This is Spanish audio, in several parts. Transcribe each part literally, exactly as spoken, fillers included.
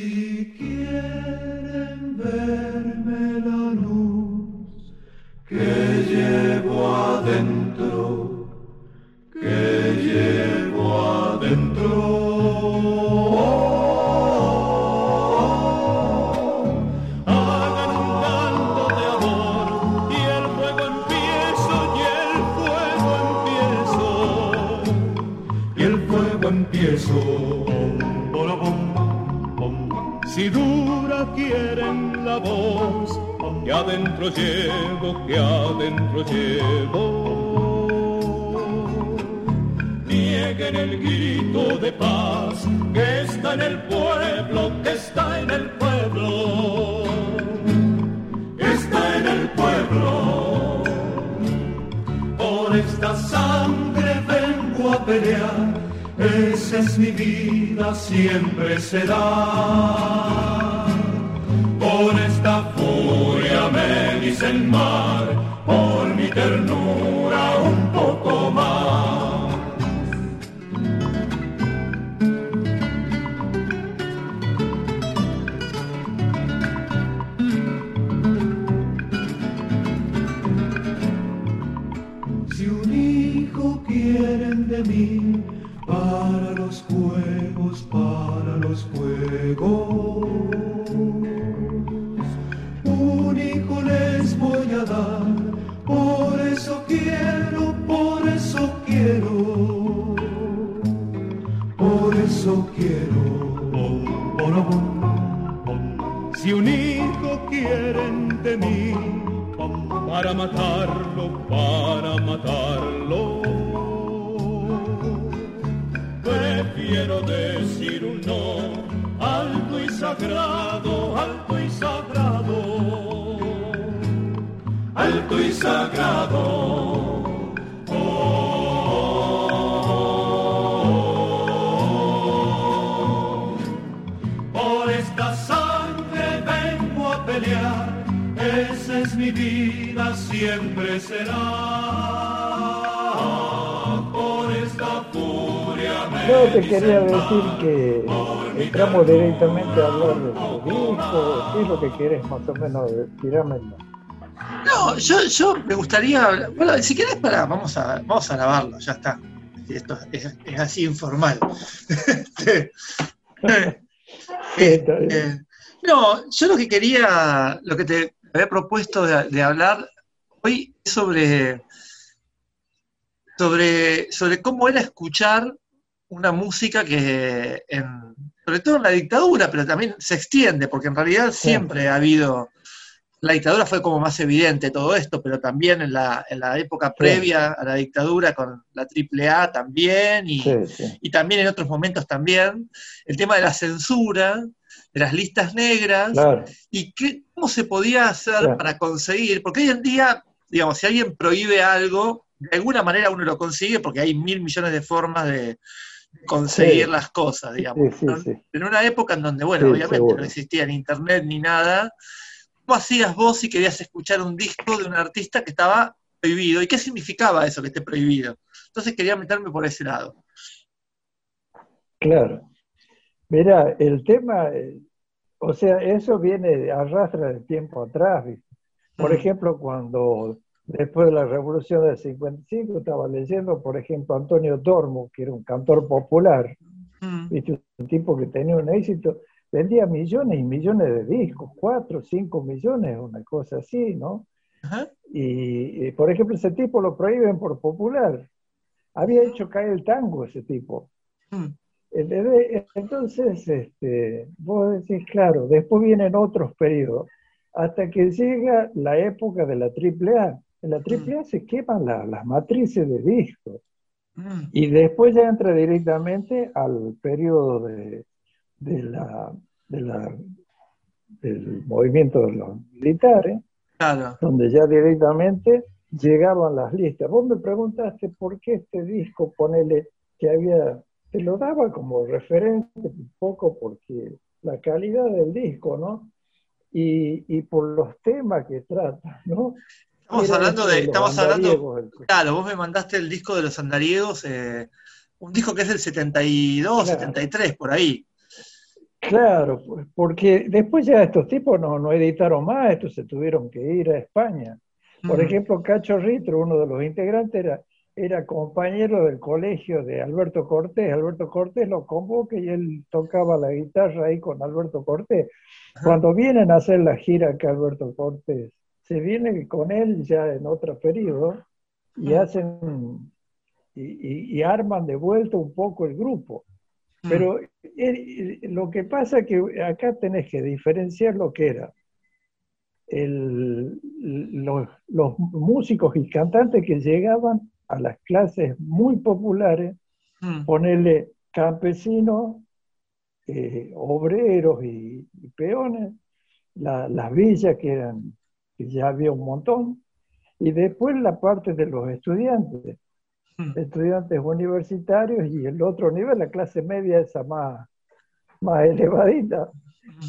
Si quieren verme la luz que llevo adentro, que llevo adentro. Si dura quieren la voz, que adentro llevo, que adentro llevo. Nieguen el grito de paz, que está en el pueblo, que está en el pueblo. Está en el pueblo. Por esta sangre vengo a pelear. Esa es mi vida, siempre será. Por esta furia me dicen mar, por mi ternura un poco más. Si un hijo quieren de mí, para los juegos, para los juegos, un hijo les voy a dar, por eso quiero, por eso quiero, por eso quiero. Si un hijo quieren de mí, para matarlo, para matarlo. Prefiero decir un no, alto y sagrado, alto y sagrado, alto y sagrado. Oh, por esta sangre vengo a pelear, esa es mi vida, siempre será. Por esta yo te quería decir que entramos directamente a hablar de tu disco, ¿qué es lo que querés más o menos? Tirame. No, yo, yo me gustaría, bueno, si querés pará, vamos a, vamos a grabarlo, ya está. Esto es, es así informal. eh, eh, no, yo lo que quería, lo que te había propuesto de, de hablar hoy es sobre, sobre, sobre cómo era escuchar una música que, en, sobre todo en la dictadura, pero también se extiende, porque en realidad siempre ha habido, la dictadura fue como más evidente todo esto, pero también en la, en la época previa a la dictadura, con la Triple A también, y, sí, sí. y también en otros momentos también, el tema de la censura, de las listas negras, claro. y qué, cómo se podía hacer claro. para conseguir, porque hoy en día, digamos, si alguien prohíbe algo, de alguna manera uno lo consigue, porque hay mil millones de formas de conseguir sí, las cosas, digamos. Sí, sí, sí. En una época en donde, bueno, sí, obviamente seguro. no existía ni internet ni nada, ¿cómo hacías vos si querías escuchar un disco de un artista que estaba prohibido? ¿Y qué significaba eso que esté prohibido? Entonces quería meterme por ese lado. Claro. Mirá, el tema, o sea, eso viene, arrastra de tiempo atrás. Por mm. ejemplo, cuando... Después de la Revolución del cincuenta y cinco, estaba leyendo, por ejemplo, Antonio Tormo, que era un cantor popular, mm. ¿viste? Un tipo que tenía un éxito, vendía millones y millones de discos, cuatro, cinco millones, una cosa así, ¿no? Uh-huh. Y, y, por ejemplo, ese tipo lo prohíben por popular. Había hecho caer el tango ese tipo. Mm. Entonces, este, vos decís, claro, después vienen otros periodos, hasta que llega la época de la Triple A. En la Triple A se queman la, las matrices de discos. Mm. Y después ya entra directamente al periodo de, de la, de la, del movimiento de los militares, claro. donde ya directamente llegaban las listas. Vos me preguntaste por qué este disco, ponele, que había, te lo daba como referente un poco porque la calidad del disco, ¿no? Y, y por los temas que trata, ¿no? Estamos Era hablando de, de estamos hablando, claro, vos me mandaste el disco de Los Andariegos, eh, un disco que es del setenta y dos, claro. setenta y tres, por ahí. Claro, porque después ya estos tipos no, no editaron más, estos se tuvieron que ir a España. Por uh-huh. ejemplo, Cacho Ritro, uno de los integrantes, era, era compañero del colegio de Alberto Cortez. Alberto Cortez lo convoca y él tocaba la guitarra ahí con Alberto Cortez. Uh-huh. Cuando vienen a hacer la gira que Alberto Cortez, se viene con él ya en otro periodo y uh-huh. hacen y, y, y arman de vuelta un poco el grupo. Pero lo que pasa es que acá tenés que diferenciar lo que era el, los, los músicos y cantantes que llegaban a las clases muy populares, mm. ponerle campesinos, eh, obreros y, y peones, la, las villas que eran, que ya había un montón, y después la parte de los estudiantes. Estudiantes universitarios y el otro nivel, la clase media esa más, más elevadita.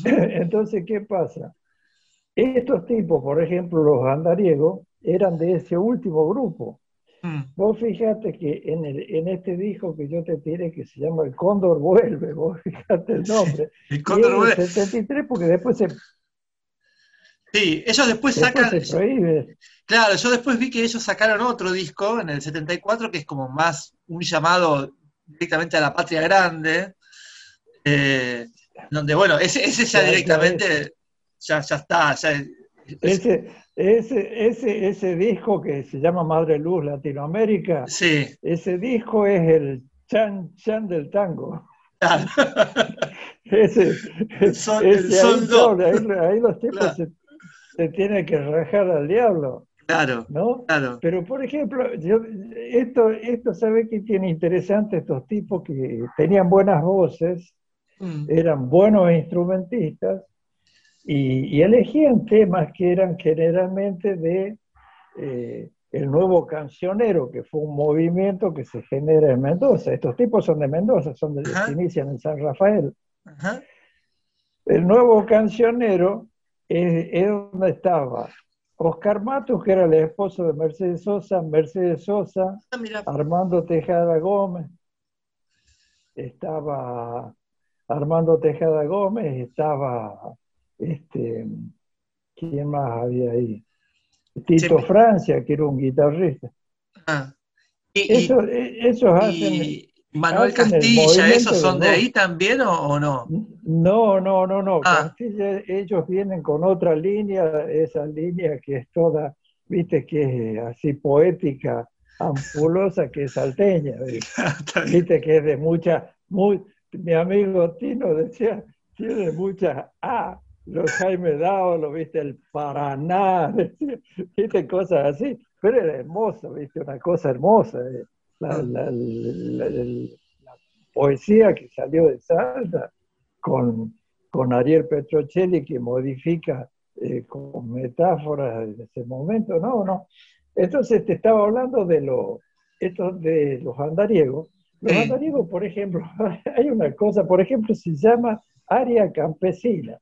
Entonces, ¿qué pasa? Estos tipos, por ejemplo, los andariegos, eran de ese último grupo. Vos fijate que en, el, en este disco que yo te tiré, que se llama El Cóndor Vuelve, vos fijate el nombre. El Cóndor Vuelve. En el setenta y tres, porque después se... Sí, ellos después sacan... Claro, yo después vi que ellos sacaron otro disco en el setenta y cuatro, que es como más un llamado directamente a la patria grande, eh, donde, bueno, ese, ese ya directamente, ya, ya está. Ya es, ese, ese, ese, ese disco que se llama Madre Luz Latinoamérica, sí. Ese disco es el chan chan del tango. Claro. Ese, el son, ese, el son ahí, doble, ahí, ahí los tipos claro. se... se tiene que rajar al diablo. Claro, ¿no? Claro. Pero, por ejemplo, yo, esto, esto ¿sabés qué tiene interesante? Estos tipos que tenían buenas voces, mm. eran buenos instrumentistas, y, y elegían temas que eran generalmente de eh, el Nuevo Cancionero, que fue un movimiento que se genera en Mendoza. Estos tipos son de Mendoza, son de los que inician en San Rafael. Ajá. El Nuevo Cancionero es donde estaba Oscar Matus, que era el esposo de Mercedes Sosa, Mercedes Sosa, ah, Armando Tejada Gómez, estaba Armando Tejada Gómez, estaba, este, ¿quién más había ahí? Tito sí, Francia, que era un guitarrista. Ah, y, esos, y, esos hacen... Y... Manuel hacen Castilla, ¿esos son de, de ahí también o, o no? No, no, no, no. Ah. Castilla, ellos vienen con otra línea, esa línea que es toda, viste, que es así poética, ampulosa, que es salteña. Viste que es de muchas, muy, mi amigo Tino decía, tiene muchas A, ah, los Jaime Dao, lo viste, el Paraná, decía, viste, cosas así. Pero era hermoso, viste, una cosa hermosa. Eh. La, la, la, la, la poesía que salió de Salta con, con Ariel Petrocelli que modifica eh, con metáforas de ese momento, no, no. Entonces te estaba hablando de, lo, esto de los andariegos. Los andariegos, por ejemplo, hay una cosa, por ejemplo, se llama Área Campesina.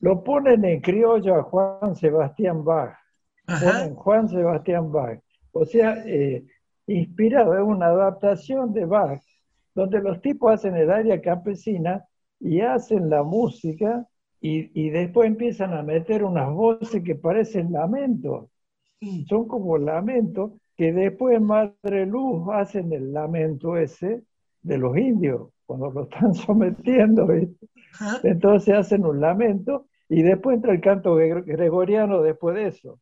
Lo ponen en criollo a Juan Sebastián Bach. Ponen Juan Sebastián Bach. O sea... Eh, inspirado en una adaptación de Bach, donde los tipos hacen el área campesina y hacen la música y, y después empiezan a meter unas voces que parecen lamentos. Son como lamentos que después en Madre Luz hacen el lamento ese de los indios, cuando lo están sometiendo, ¿viste? Entonces hacen un lamento y después entra el canto gregoriano después de eso.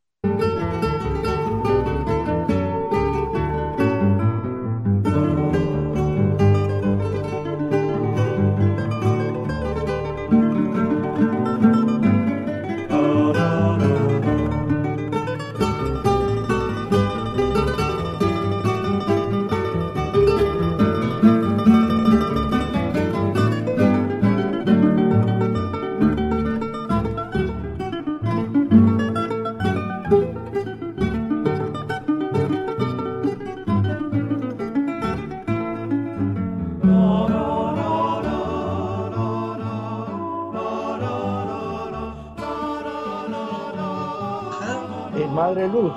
Madre Luz,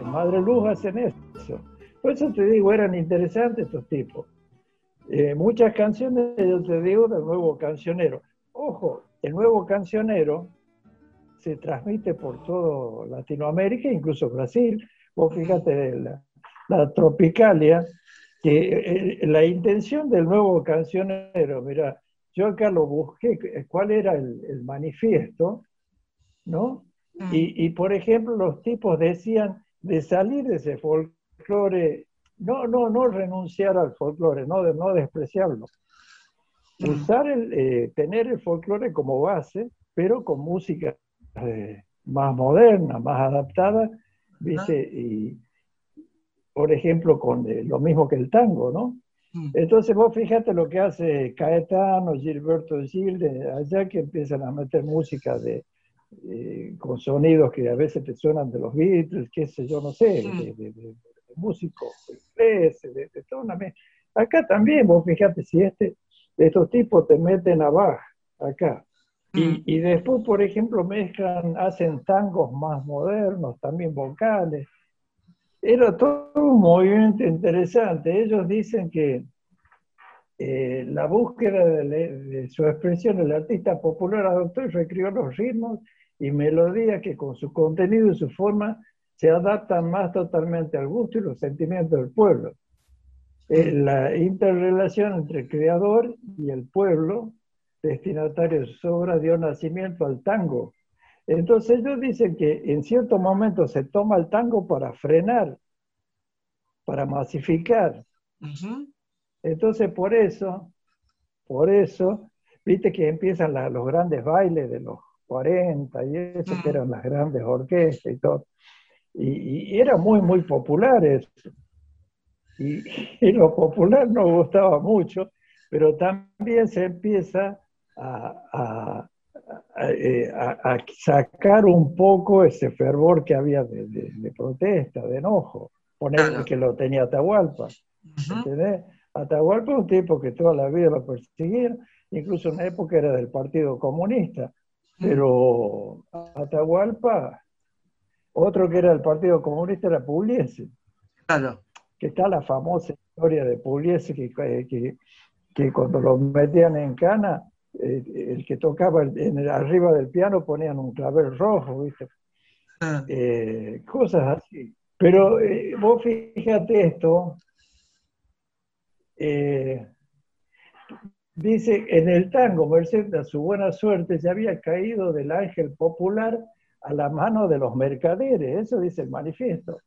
en Madre Luz hacen eso. Por eso te digo, eran interesantes estos tipos. Eh, muchas canciones, yo te digo, del Nuevo Cancionero. O Ojo, el Nuevo Cancionero se transmite por toda Latinoamérica, incluso Brasil. Vos fíjate la, la Tropicalia, que eh, la intención del Nuevo Cancionero, mirá, yo acá lo busqué, cuál era el, el manifiesto, ¿no? Y, y, por ejemplo, los tipos decían de salir de ese folclore, no, no, no renunciar al folclore, no, de, no despreciarlo. Usar el, eh, tener el folclore como base, pero con música eh, más moderna, más adaptada, ¿viste? Y, por ejemplo, con eh, lo mismo que el tango, ¿no? Entonces vos fíjate lo que hace Caetano, Gilberto Gil, de allá que empiezan a meter música de... Eh, con sonidos que a veces te suenan de los Beatles, qué sé yo, no sé, de, de, de, de músicos ingleses, de, de toda una... Acá también, vos fíjate, si este, estos tipos te meten a Bach, acá. Y, y después, por ejemplo, mezclan, hacen tangos más modernos, también vocales. Era todo un movimiento interesante. Ellos dicen que Eh, la búsqueda de, le, de su expresión, el artista popular adoptó y recrió los ritmos y melodías que con su contenido y su forma se adaptan más totalmente al gusto y los sentimientos del pueblo. Eh, la interrelación entre el creador y el pueblo, destinatario de sus obras, dio nacimiento al tango. Entonces ellos dicen que en cierto momento se toma el tango para frenar, para masificar. Uh-huh. Entonces, por eso, por eso, viste que empiezan la, los grandes bailes de los cuarenta y eso, que eran las grandes orquestas y todo. Y, y era muy, muy popular eso. Y, y lo popular no gustaba mucho, pero también se empieza a, a, a, a sacar un poco ese fervor que había de, de, de protesta, de enojo, poner que lo tenía Atahualpa, ¿entendés? Atahualpa es un tipo que toda la vida lo persiguieron, incluso en una época era del Partido Comunista, pero Atahualpa, otro que era del Partido Comunista era Pugliese. Claro. Que está la famosa historia de Pugliese, que, que, que cuando lo metían en cana, eh, el que tocaba en el, arriba del piano ponían un clavel rojo, ¿viste? Eh, cosas así. Pero eh, vos fíjate esto. Eh, dice, en el tango, merced a su buena suerte, se había caído del ángel popular a la mano de los mercaderes, eso dice el manifiesto.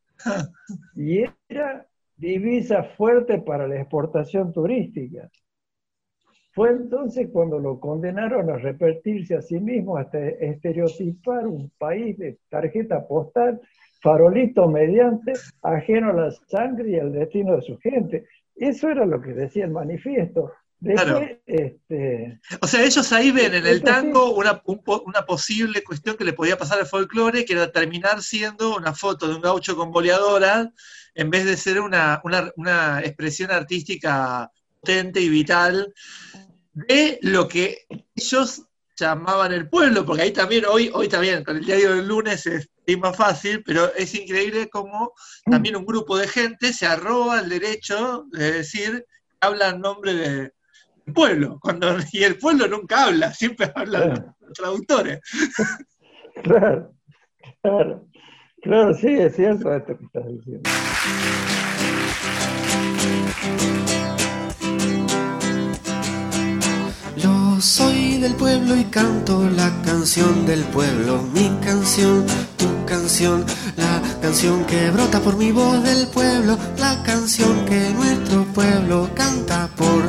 Y era divisa fuerte para la exportación turística. Fue entonces cuando lo condenaron a repetirse a sí mismo, hasta estereotipar un país de tarjeta postal, farolito mediante, ajeno a la sangre y al destino de su gente. Eso era lo que decía el manifiesto. Después, claro. este, o sea, ellos ahí ven en el tango sí. una, un, una posible cuestión que le podía pasar al folclore, que era terminar siendo una foto de un gaucho con boleadora, en vez de ser una, una, una expresión artística potente y vital de lo que ellos llamaban el pueblo, porque ahí también, hoy, hoy también, con el diario del lunes es más fácil, pero es increíble cómo también un grupo de gente se arroba el derecho de decir, habla en nombre del pueblo, cuando, y el pueblo nunca habla, siempre hablan claro. los traductores. Claro, claro, claro, sí, es cierto esto que estás diciendo. Yo soy del pueblo y canto la canción del pueblo, mi canción, tu canción, la canción que brota por mi voz del pueblo, la canción que nuestro pueblo canta por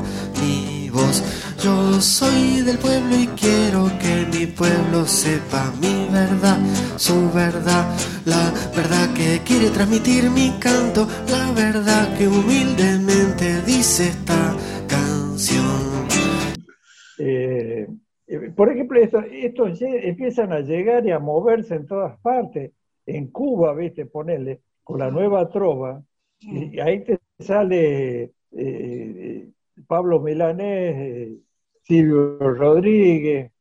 mi voz. Yo soy del pueblo y quiero que mi pueblo sepa mi verdad, su verdad, la verdad que quiere transmitir mi canto, la verdad que humildemente dice esta canción. Eh, eh, por ejemplo, estos, estos empiezan a llegar y a moverse en todas partes. En Cuba, viste, ponele, con la nueva trova, y ahí te sale eh, Pablo Milanés, eh, Silvio Rodríguez,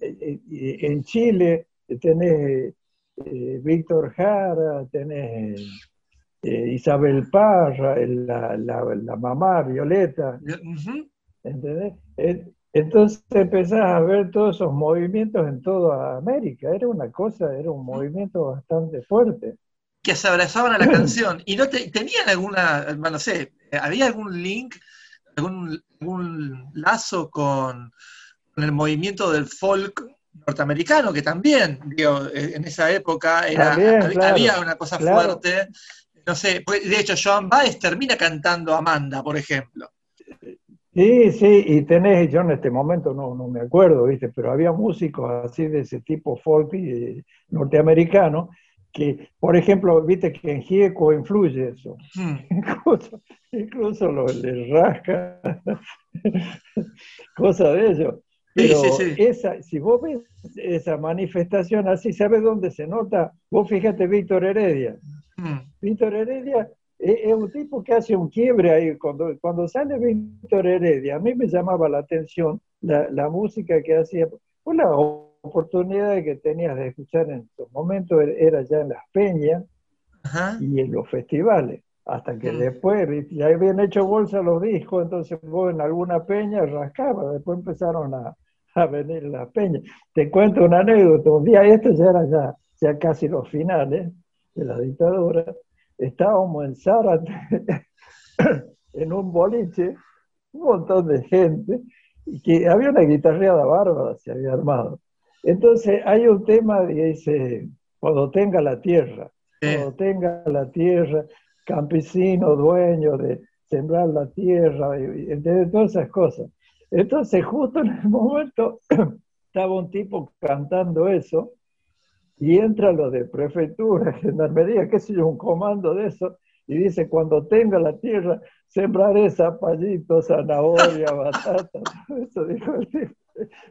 eh, eh, en Chile tenés eh, Víctor Jara, tenés eh, Isabel Parra, la, la, la mamá Violeta, ¿entendés? Eh, Entonces empezás a ver todos esos movimientos en toda América. Era una cosa, era un movimiento bastante fuerte. Que se abrazaban a la canción. ¿Y no te, tenían alguna, no sé, había algún link, algún, algún lazo con, con el movimiento del folk norteamericano, que también, digo, en esa época era, también, había, claro, había una cosa claro. fuerte? No sé, de hecho, Joan Baez termina cantando Amanda, por ejemplo. Sí, sí, y tenés, yo en este momento no, no me acuerdo, viste, pero había músicos así de ese tipo folk y norteamericano, que, por ejemplo, viste que en Gieco influye eso, hmm. incluso, incluso lo le rasca, cosa de ello. Pero sí, sí, sí. Esa, si vos ves esa manifestación así, ¿sabes dónde se nota? Vos fíjate, Víctor Heredia. Hmm. Víctor Heredia es un tipo que hace un quiebre ahí. Cuando, cuando sale Víctor Heredia, a mí me llamaba la atención la, la música que hacía. Una oportunidad que tenías de escuchar en esos momentos era ya en las peñas Ajá. y en los festivales. Hasta que después, ya habían hecho bolsa los discos, entonces vos en alguna peña rascaba, después empezaron a, a venir las peñas. Te cuento una anécdota, un día, esto ya era ya, ya casi los finales de la dictadura, estábamos en Zárate, en un boliche, un montón de gente, y que había una guitarreada bárbara, se había armado. Entonces hay un tema que dice, cuando tenga la tierra, cuando tenga la tierra... campesino, dueño de sembrar la tierra, y, y, de todas esas cosas. Entonces, justo en el momento, estaba un tipo cantando eso, y entra lo de prefectura, gendarmería, qué sé yo, un comando de eso, y dice, cuando tenga la tierra, sembraré zapallitos, zanahoria, batata, eso dijo el tipo,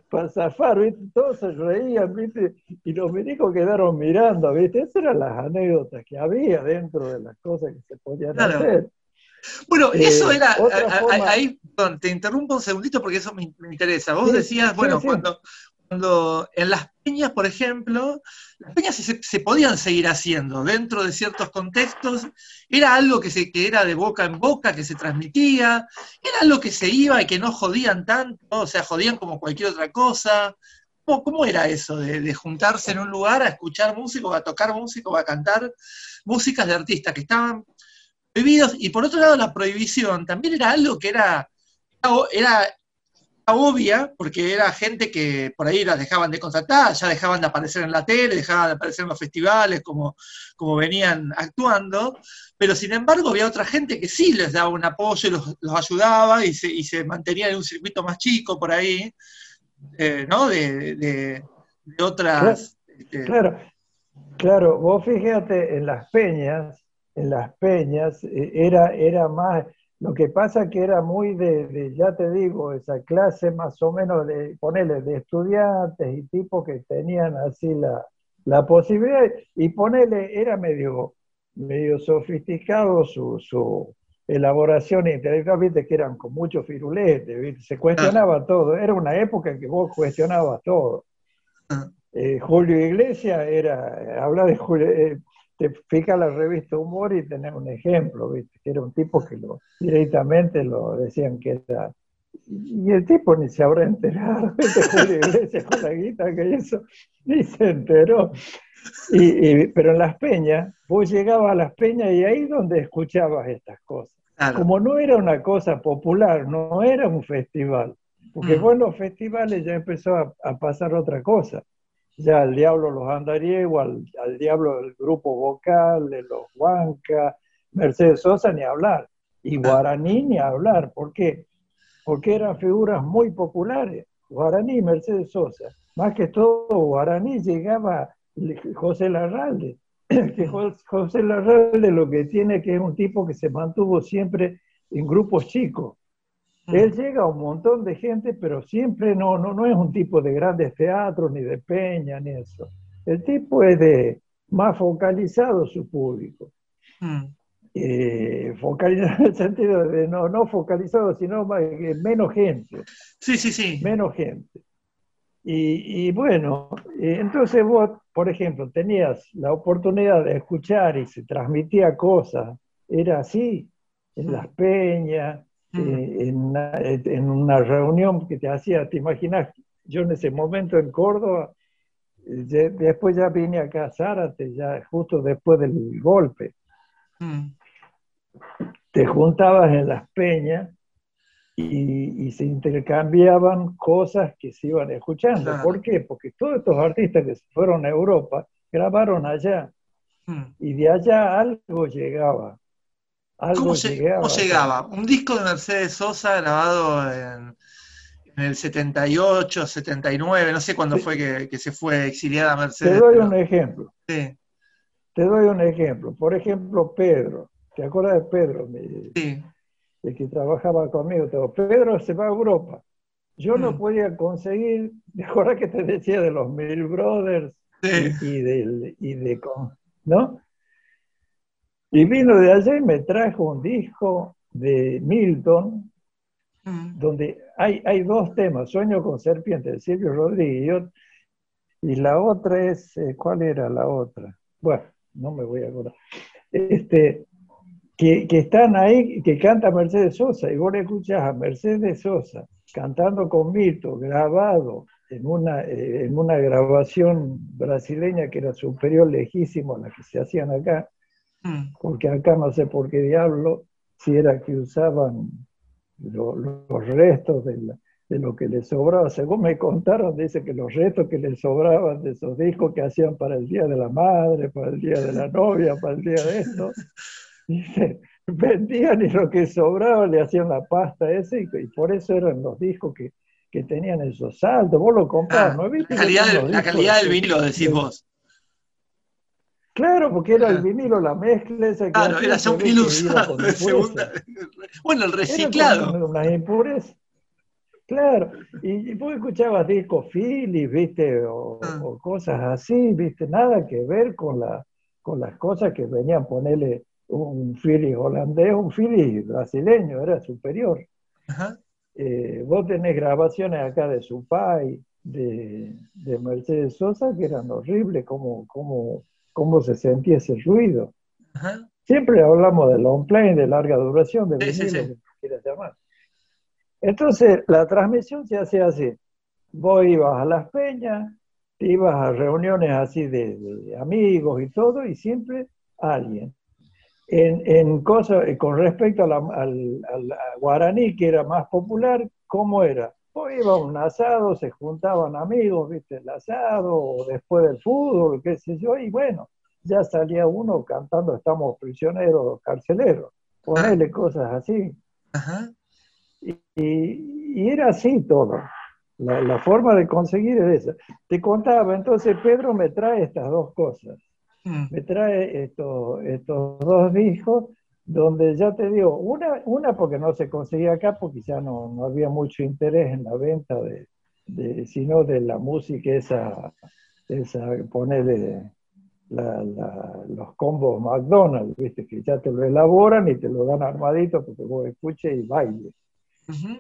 para zafar, ¿viste? Todos se reían, ¿viste? Y los milicos quedaron mirando, ¿viste? Esas eran las anécdotas que había dentro de las cosas que se podían claro. hacer. Bueno, eh, eso era, a, forma... ahí, perdón, te interrumpo un segundito porque eso me, me interesa. Vos sí, decías, sí, bueno, sí. Cuando, cuando en las peñas, por ejemplo, las peñas se, se podían seguir haciendo dentro de ciertos contextos, era algo que, se, que era de boca en boca, que se transmitía, era algo que se iba y que no jodían tanto, o sea, jodían como cualquier otra cosa. ¿Cómo, cómo era eso de, de juntarse en un lugar a escuchar músicos, a tocar músicos, a cantar músicas de artistas que estaban prohibidos? Y por otro lado la prohibición también era algo que era... era obvia, porque era gente que por ahí las dejaban de contratar, ya dejaban de aparecer en la tele, dejaban de aparecer en los festivales como, como venían actuando, pero sin embargo había otra gente que sí les daba un apoyo y los, los ayudaba y se, y se mantenía en un circuito más chico por ahí, eh, ¿no? De, de, de otras... Claro, este... claro, claro, vos fíjate, en las peñas, en las peñas era, era más... Lo que pasa que era muy de, de, ya te digo, esa clase más o menos, de ponele, de estudiantes y tipos que tenían así la, la posibilidad, y ponele, era medio, medio sofisticado su, su elaboración intelectual, viste que eran con mucho firulete, ¿viste? Se cuestionaba todo, era una época en que vos cuestionabas todo. Eh, Julio Iglesias era, habla de Julio... Eh, te fijas la revista Humor y tenés un ejemplo, ¿viste? Que era un tipo que lo, directamente lo decían que era... Y el tipo ni se habrá enterado, ¿viste? Julio Iglesias con la guita que hizo, ni se enteró. Y, y, pero en las peñas, vos llegabas a las peñas y ahí donde escuchabas estas cosas. Claro. Como no era una cosa popular, no era un festival, porque mm. vos en los festivales ya empezó a, a pasar otra cosa. Ya al diablo Los Andariegos, al, al diablo el grupo vocal, de los Huancas, Mercedes Sosa, ni hablar. Y Guaraní, ni hablar. ¿Por qué? Porque eran figuras muy populares. Guaraní, Mercedes Sosa. Más que todo, Guaraní llegaba José Larralde. Que José Larralde lo que tiene que es un tipo que se mantuvo siempre en grupos chicos. Él llega a un montón de gente, pero siempre no, no, no es un tipo de grandes teatros, ni de peña, ni eso. El tipo es de más focalizado su público. Mm. Eh, focalizado en el sentido de no, no focalizado, sino más, menos gente. Sí, sí, sí. Menos gente. Y, y bueno, eh, entonces vos, por ejemplo, tenías la oportunidad de escuchar y se transmitía cosas. Era así, en las peñas. uh-huh. eh, en, una, en una reunión que te hacía, te imaginas, yo en ese momento en Córdoba, eh, después ya vine acá a Zárate, ya justo después del golpe. Uh-huh. Te juntabas en las peñas y, y se intercambiaban cosas que se iban escuchando. Claro. ¿Por qué? Porque todos estos artistas que se fueron a Europa grabaron allá. Mm. Y de allá algo llegaba. Algo ¿Cómo, llegaba ¿Cómo llegaba? Un disco de Mercedes Sosa grabado en, en el setenta y ocho, setenta y nueve, no sé cuándo sí. fue que, que se fue exiliada Mercedes. Te doy pero... un ejemplo. Sí. Te doy un ejemplo. Por ejemplo, Pedro. ¿Te acuerdas de Pedro? Mi, sí. El que trabajaba conmigo. Todo. Pedro se va a Europa. Yo mm. no podía conseguir, ¿te acuerdas que te decía de los Mil Brothers? Sí. Y, y, del, y de... ¿no? Y vino de allá y me trajo un disco de Milton, mm. donde hay, hay dos temas, Sueño con Serpiente, de Silvio Rodríguez, y la otra es, ¿cuál era la otra? Bueno, no me voy a acordar. Este... Que, que están ahí, que canta Mercedes Sosa, y vos le escuchás a Mercedes Sosa cantando con Milton, grabado en una, eh, en una grabación brasileña que era superior lejísimo a la que se hacían acá, mm. porque acá no sé por qué diablo, si era que usaban lo, lo, los restos de, la, de lo que les sobraba. Según me contaron, dice que los restos que les sobraban de esos discos que hacían para el Día de la Madre, para el Día de la Novia, para el Día de esto... Dice, vendían y lo que sobraba le hacían la pasta ese, y, y por eso eran los discos que, que tenían esos saldos. Vos lo comprabas, ah, ¿no? ¿Viste? La calidad, del, la calidad del vinilo, decís vos. Claro, porque era el vinilo, la mezcla esa que claro, hacía, era ya un vinilo usado de segunda. Bueno, el reciclado. Era unas impurezas. Claro, y, y vos escuchabas discos Phillips, ¿viste? O, ah. o cosas así, ¿viste? Nada que ver con, la, con las cosas que venían a ponerle. Un Phillips holandés, un Phillips brasileño, era superior. Ajá. Eh, vos tenés grabaciones acá de Supay, de, de Mercedes Sosa, que eran horribles, cómo, cómo, cómo se sentía ese ruido. Ajá. Siempre hablamos de long play, de larga duración, de vinilo, sí, sí, sí. Como quieras llamar. Entonces, la transmisión se hacía así. Vos ibas a las peñas, te ibas a reuniones así de, de amigos y todo, y siempre alguien. En, en cosas, con respecto a la, al, al a guaraní, que era más popular, ¿cómo era? Pues iba a un asado, se juntaban amigos, ¿viste? El asado, o después del fútbol, qué sé yo, y bueno, ya salía uno cantando Estamos prisioneros, carceleros, ponerle cosas así. Ajá. Y, y, y era así todo. La, la forma de conseguir es esa. Te contaba, entonces Pedro me trae estas dos cosas. Me trae estos, estos dos discos, donde ya te digo, una, una porque no se conseguía acá, porque ya no, no había mucho interés en la venta, de, de, sino de la música esa, esa ponerle la, la, los combos McDonald's, ¿viste? Que ya te lo elaboran y te lo dan armadito porque vos escuches y bailes. Uh-huh.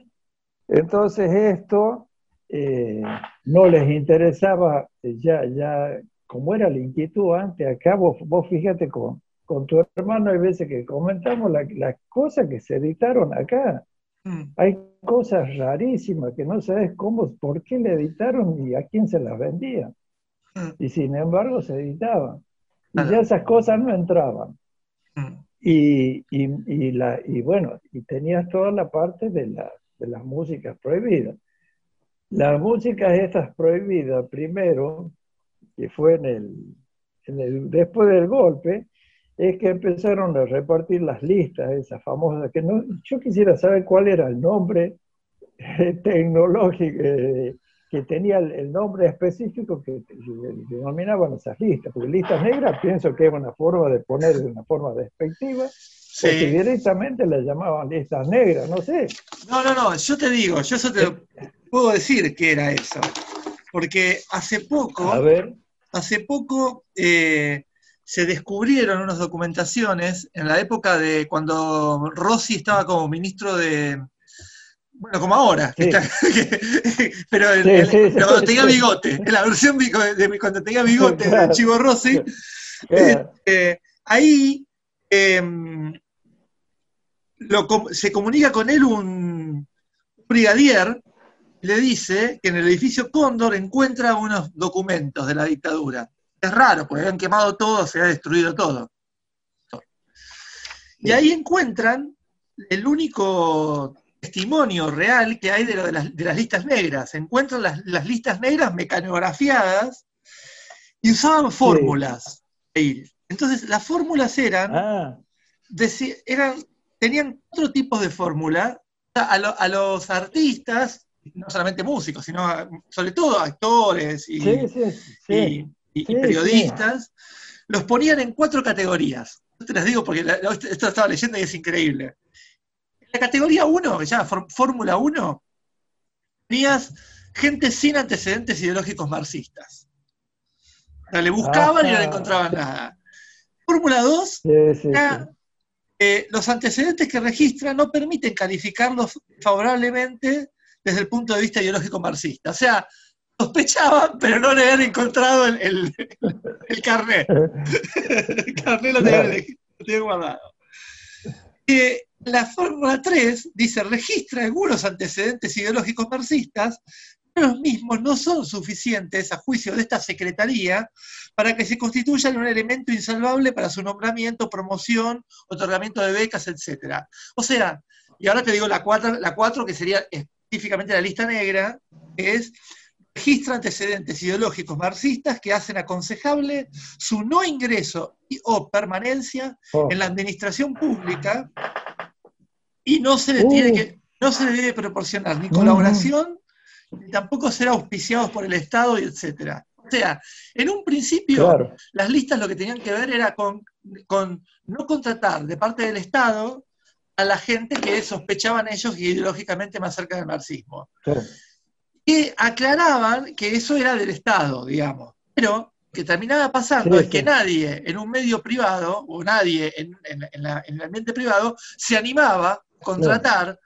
Entonces esto eh, no les interesaba ya... ya como era la inquietud antes, acá vos, vos fíjate con, con tu hermano, hay veces que comentamos las la cosas que se editaron acá. Mm. Hay cosas rarísimas que no sabes cómo, por qué le editaron y a quién se las vendían. Mm. Y sin embargo se editaban. Y ah. ya esas cosas no entraban. Mm. Y, y, y, la, y bueno, y tenías toda la parte de, la, de las músicas prohibidas. Las músicas estas prohibidas, primero... que fue en el, en el, después del golpe, es que empezaron a repartir las listas, esas famosas, que no, yo quisiera saber cuál era el nombre eh, tecnológico, eh, que tenía el, el nombre específico que, que, que denominaban esas listas, porque listas negras pienso que era una forma de poner de una forma despectiva, sí. Porque directamente las llamaban listas negras, no sé. No, no, no, yo te digo, yo eso te lo puedo decir que era eso, porque hace poco... A ver. Hace poco eh, se descubrieron unas documentaciones en la época de cuando Rossi estaba como ministro de... Bueno, como ahora, sí. que está, que, pero el, sí, el, sí, cuando sí, tenía bigote, sí. En la versión de, de cuando tenía bigote claro. De Chivo Rossi, claro. eh, eh, ahí eh, lo, se comunica con él un brigadier, le dice que en el edificio Cóndor encuentra unos documentos de la dictadura. Es raro, porque habían quemado todo, se había destruido todo. Y ahí encuentran el único testimonio real que hay de, lo de, las, de las listas negras. Encuentran las, las listas negras mecanografiadas y usaban fórmulas. Sí. Entonces las fórmulas eran, ah. de, eran, tenían cuatro tipos de fórmulas. A, lo, a los artistas, no solamente músicos, sino a, sobre todo actores y, sí, sí, sí. y, y, sí, y periodistas, sí. los ponían en cuatro categorías. Yo te las digo porque la, la, esto estaba leyendo y es increíble. En la categoría uno, ya Fórmula uno, tenías gente sin antecedentes ideológicos marxistas. O sea, le buscaban ah, y no le encontraban nada. Fórmula dos, sí, sí, era, sí. Eh, los antecedentes que registran no permiten calificarlos favorablemente desde el punto de vista ideológico marxista. O sea, sospechaban, pero no le habían encontrado el, el, el carnet. El carnet lo tenían guardado. Eh, la fórmula tres dice, registra algunos antecedentes ideológicos marxistas, pero los mismos no son suficientes a juicio de esta secretaría para que se constituyan un elemento insalvable para su nombramiento, promoción, otorgamiento de becas, etcétera. O sea, y ahora te digo la cuatro, la cuatro que sería específicamente la lista negra, es... registra antecedentes ideológicos marxistas que hacen aconsejable su no ingreso y, o permanencia oh. en la administración pública y no se le tiene que, no se le debe proporcionar ni colaboración, uh. ni tampoco ser auspiciados por el Estado, etcétera. O sea, en un principio claro. las listas lo que tenían que ver era con, con no contratar de parte del Estado a la gente que sospechaban ellos ideológicamente más cerca del marxismo. Claro. Que aclaraban que eso era del Estado, digamos. Pero lo que terminaba pasando sí, es que sí. nadie en un medio privado, o nadie en, en, en, la, en el ambiente privado, se animaba a contratar claro.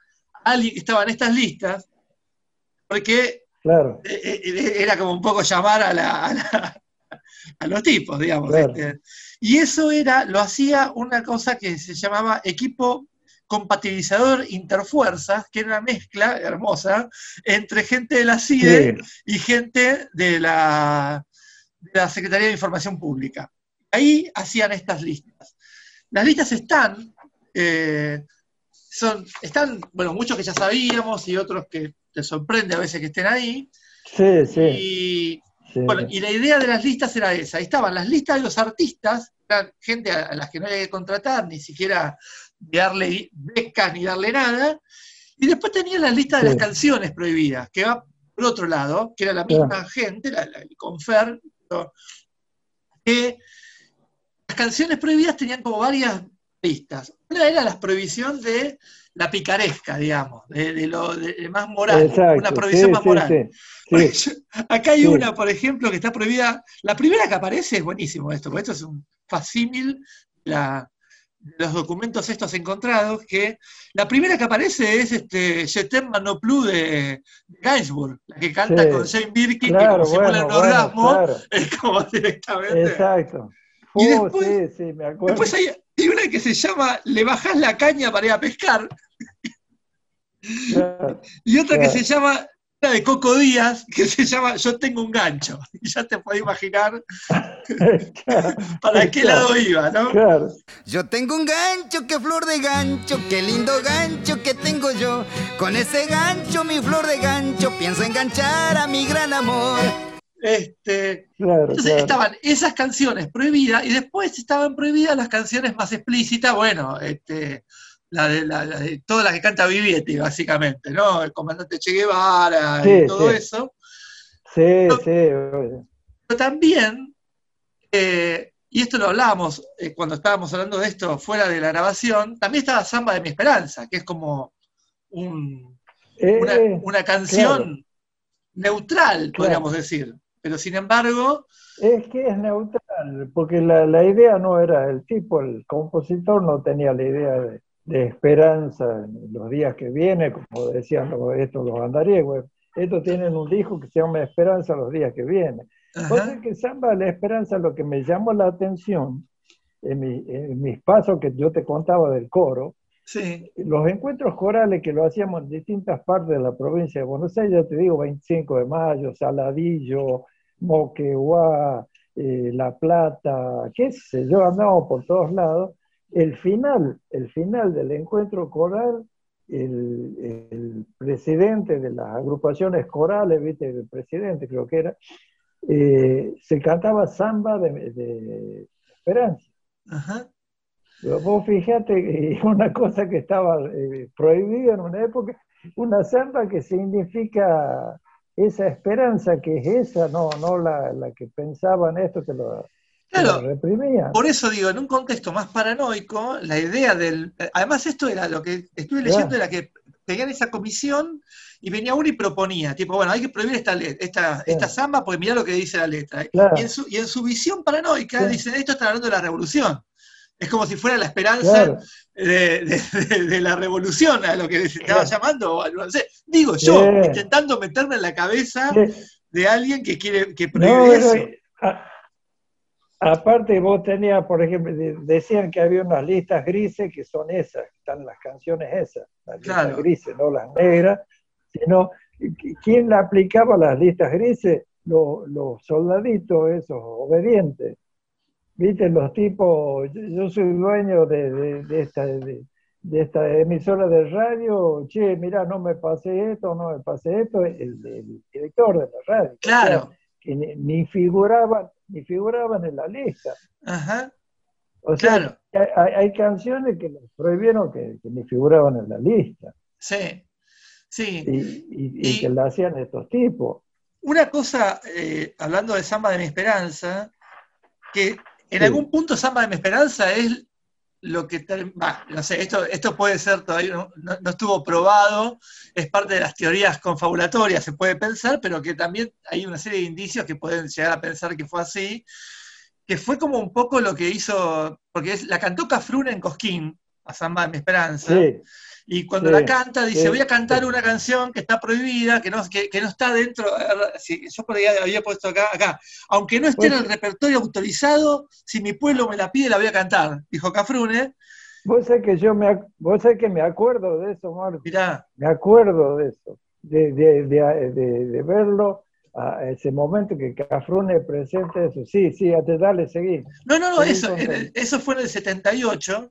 a alguien que estaba en estas listas, porque claro. era como un poco llamar a, la, a, la, a los tipos, digamos. Claro. Este. Y eso era, lo hacía una cosa que se llamaba equipo compatibilizador interfuerzas, que era una mezcla hermosa entre gente de la C I D E sí. y gente de la, de la Secretaría de Información Pública. Ahí hacían estas listas. Las listas están, eh, son, están, bueno, muchos que ya sabíamos y otros que te sorprende a veces que estén ahí. Sí, sí. Y, sí. Bueno, y la idea de las listas era esa. Ahí estaban las listas de los artistas, eran gente a, a las que no había que contratar, ni siquiera... darle becas ni darle nada, y después tenía la lista de sí. las canciones prohibidas, que va por otro lado, que era la misma claro. gente, la, la, el Confer, que las canciones prohibidas tenían como varias listas. Una era la prohibición de la picaresca, digamos, de, de lo de, de más moral, exacto, una prohibición sí, más sí, moral. Sí, sí. Yo, acá hay sí. una, por ejemplo, que está prohibida, la primera que aparece es buenísimo esto, porque esto es un facímil, la... los documentos estos encontrados, que la primera que aparece es este Je t'aime Manoplu de Gainsbourg, la que canta sí. con Jane Birkin, claro, que como bueno, simula un orgasmo, bueno, claro. es como directamente... Exacto. Uh, y después, sí, sí, me acuerdo. Después hay, hay una que se llama Le bajás la caña para ir a pescar, claro, y otra claro. que se llama... de Coco Díaz, que se llama Yo tengo un gancho, y ya te podés imaginar claro, para qué claro, lado iba, ¿no? Claro. Yo tengo un gancho, qué flor de gancho, qué lindo gancho que tengo yo, con ese gancho, mi flor de gancho, pienso enganchar a mi gran amor. Este, claro, entonces claro. estaban esas canciones prohibidas, y después estaban prohibidas las canciones más explícitas, bueno, este... La de, la, la de todas las que canta Vivieti, básicamente, ¿no? El comandante Che Guevara sí, y todo sí. eso. Sí, pero, sí. Pero también, eh, y esto lo hablábamos eh, cuando estábamos hablando de esto fuera de la grabación, también estaba Zamba de Mi Esperanza, que es como un, eh, una, una canción claro. neutral, claro. podríamos decir. Pero sin embargo... Es que es neutral, porque la, la idea no era el tipo, el compositor no tenía la idea de... de esperanza en los días que vienen, como decían los, estos los andariegos, estos tienen un disco que se llama Esperanza los días que vienen. Cosa que Zamba de la Esperanza, lo que me llamó la atención en, mi, en mis pasos que yo te contaba del coro, Sí. Los encuentros corales que lo hacíamos en distintas partes de la provincia de Buenos Aires, ya te digo, veinticinco de mayo, Saladillo, Moquegua, eh, La Plata, qué sé yo, andamos por todos lados. El final, el final del encuentro coral, el, el presidente de las agrupaciones corales, viste, el presidente creo que era, eh, se cantaba Zamba de, de Esperanza. Ajá. Vos fíjate, una cosa que estaba eh, prohibida en una época, una zamba que significa esa esperanza, que es esa, no, no la, la que pensaban esto, que lo, claro, lo reprimían. Por eso digo, en un contexto más paranoico, la idea del... Además esto era lo que estuve leyendo, era que tenían esa comisión y venía uno y proponía, tipo, bueno, hay que prohibir esta esta, sí. esta zamba porque mirá lo que dice la letra. Claro. Y, en su, y en su visión paranoica, sí, dicen, esto está hablando de la revolución. Es como si fuera la esperanza, claro, de, de, de, de la revolución, a lo que se estaba, claro, llamando, no sé. Digo yo, yeah, intentando meterme en la cabeza, yeah, de alguien que quiere que prohíbe no, eso. Pero, a, aparte vos tenías, por ejemplo, de, decían que había unas listas grises que son esas, están las canciones esas, las, claro, listas grises, no las negras, sino, ¿quién la aplicaba las listas grises? Los, los soldaditos esos, obedientes. Viste, los tipos, yo soy dueño de, de, de, esta, de, de esta emisora de radio, che, mirá, no me pasé esto, no me pasé esto, el, el director de la radio. Claro. O sea, que ni, ni, figuraban, ni figuraban en la lista. Ajá. O sea, claro, hay, hay canciones que les prohibieron que, que ni figuraban en la lista. Sí, sí. Y, y, y, y que la hacían estos tipos. Una cosa, eh, hablando de Zamba de Mi Esperanza, que... En sí. algún punto Zamba de Mi Esperanza es lo que... Bah, no sé, esto, esto puede ser todavía, no, no, no estuvo probado, es parte de las teorías confabulatorias, se puede pensar, pero que también hay una serie de indicios que pueden llegar a pensar que fue así, que fue como un poco lo que hizo, porque es, la cantó Cafrune en Cosquín, a Zamba de Mi Esperanza, sí. y cuando sí. la canta dice, sí. voy a cantar una canción que está prohibida, que no, que, que no está dentro, si, yo por ahí había puesto acá, acá, aunque no esté en el repertorio autorizado, si mi pueblo me la pide la voy a cantar, dijo Cafrune. Vos sabés que yo me, vos sabés que me acuerdo de eso, Marco. Mirá. Me acuerdo de eso, de, de, de, de, de verlo a ese momento que Cafrune presenta eso. Sí, sí, a te dale, seguí. No, no, no, seguí eso, el, eso fue en el setenta y ocho.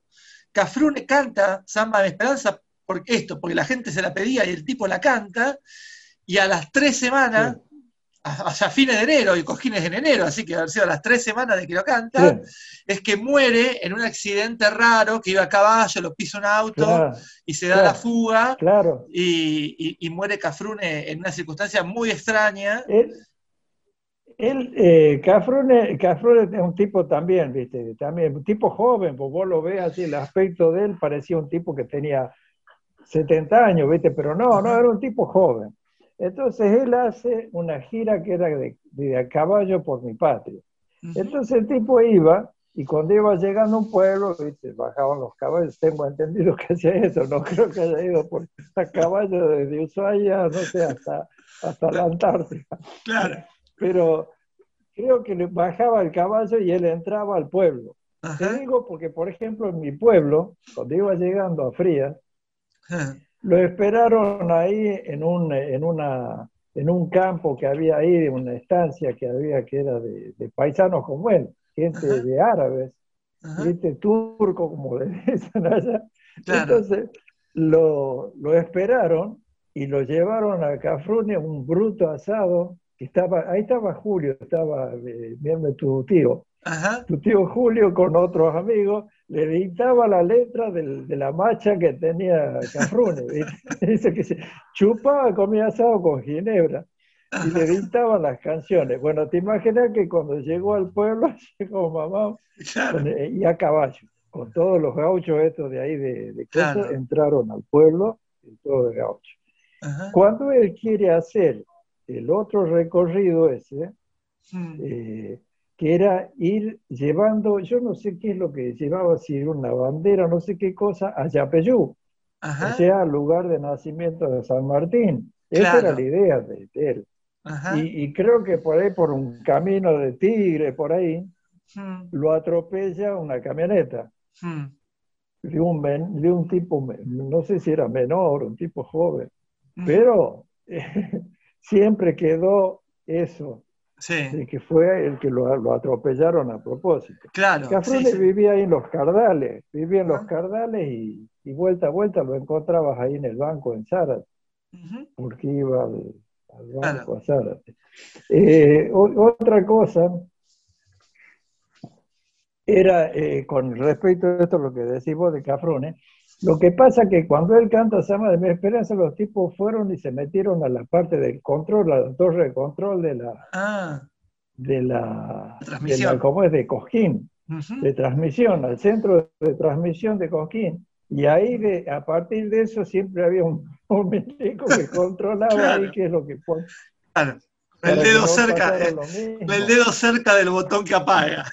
Cafrune canta Zamba de Mi Esperanza por esto, porque la gente se la pedía y el tipo la canta, y a las tres semanas, sí. hacia fines de enero, y Cosquines en enero, así que a las tres semanas de que lo canta, sí. es que muere en un accidente raro, que iba a caballo, lo pisa un auto, claro, y se da claro, la fuga, claro. y, y, y muere Cafrune en una circunstancia muy extraña. ¿El? Él, eh, Cafrune, Cafrune es un tipo también, viste, también un tipo joven, pues vos lo ves así, el aspecto de él parecía un tipo que tenía setenta años, viste, pero no, no, era un tipo joven. Entonces él hace una gira que era de, de a caballo por mi patria. Entonces el tipo iba, y cuando iba llegando a un pueblo, viste, bajaban los caballos, tengo entendido que hacía eso, no creo que haya ido por a caballo desde Ushuaia, no sé, hasta, hasta la Antártida. Claro. Pero creo que bajaba el caballo y él entraba al pueblo. Ajá. Te digo porque, por ejemplo, en mi pueblo, cuando iba llegando a Frías, Ajá. lo esperaron ahí en un, en, una, en un campo que había ahí, una estancia que había que era de, de paisanos como él, gente Ajá. de árabes, gente turco, como le dicen allá. Claro. Entonces lo, lo esperaron y lo llevaron a Cafrune, un bruto asado. Estaba, ahí estaba Julio, estaba eh, bien tu tío. Ajá. Tu tío Julio con otros amigos le dictaba la letra del, de la macha que tenía Cafrune. Dice que se chupaba, comía asado con ginebra y le dictaban las canciones. Bueno, te imaginas que cuando llegó al pueblo, llegó mamá claro. con, y a caballo, con todos los gauchos estos de ahí de, de cosas, claro. entraron al pueblo y todo de gaucho. Ajá. Cuando él quiere hacer el otro recorrido ese, sí. eh, que era ir llevando, yo no sé qué es lo que llevaba, si era una bandera, no sé qué cosa, a Yapeyú, Ajá. o sea, al lugar de nacimiento de San Martín. Claro. Esa era la idea de, de él. Ajá. Y, y creo que por ahí, por un camino de Tigre, por ahí, sí. lo atropella una camioneta. Sí. de un, men, de un tipo, no sé si era menor, un tipo joven, uh-huh. pero eh, siempre quedó eso, sí. de que fue el que lo, lo atropellaron a propósito. Claro, Cafrune sí, sí. vivía ahí en los Cardales, vivía en uh-huh. los Cardales y, y vuelta a vuelta lo encontrabas ahí en el banco en Zárate, uh-huh. porque iba al, al banco claro. a Zárate. Eh, o, otra cosa... Era, eh, con respecto a esto lo que decimos de Cafrune, lo que pasa que cuando él canta Zamba de Mi Esperanza, los tipos fueron y se metieron a la parte del control, a la torre de control de la... Ah, de la... transmisión. De la, ¿cómo es? De Cosquín. Uh-huh. De transmisión, al centro de transmisión de Cosquín. Y ahí, de, a partir de eso, siempre había un, un médico que controlaba claro. ahí qué es lo que... Claro, el dedo, no cerca, el, el dedo cerca del botón que apaga.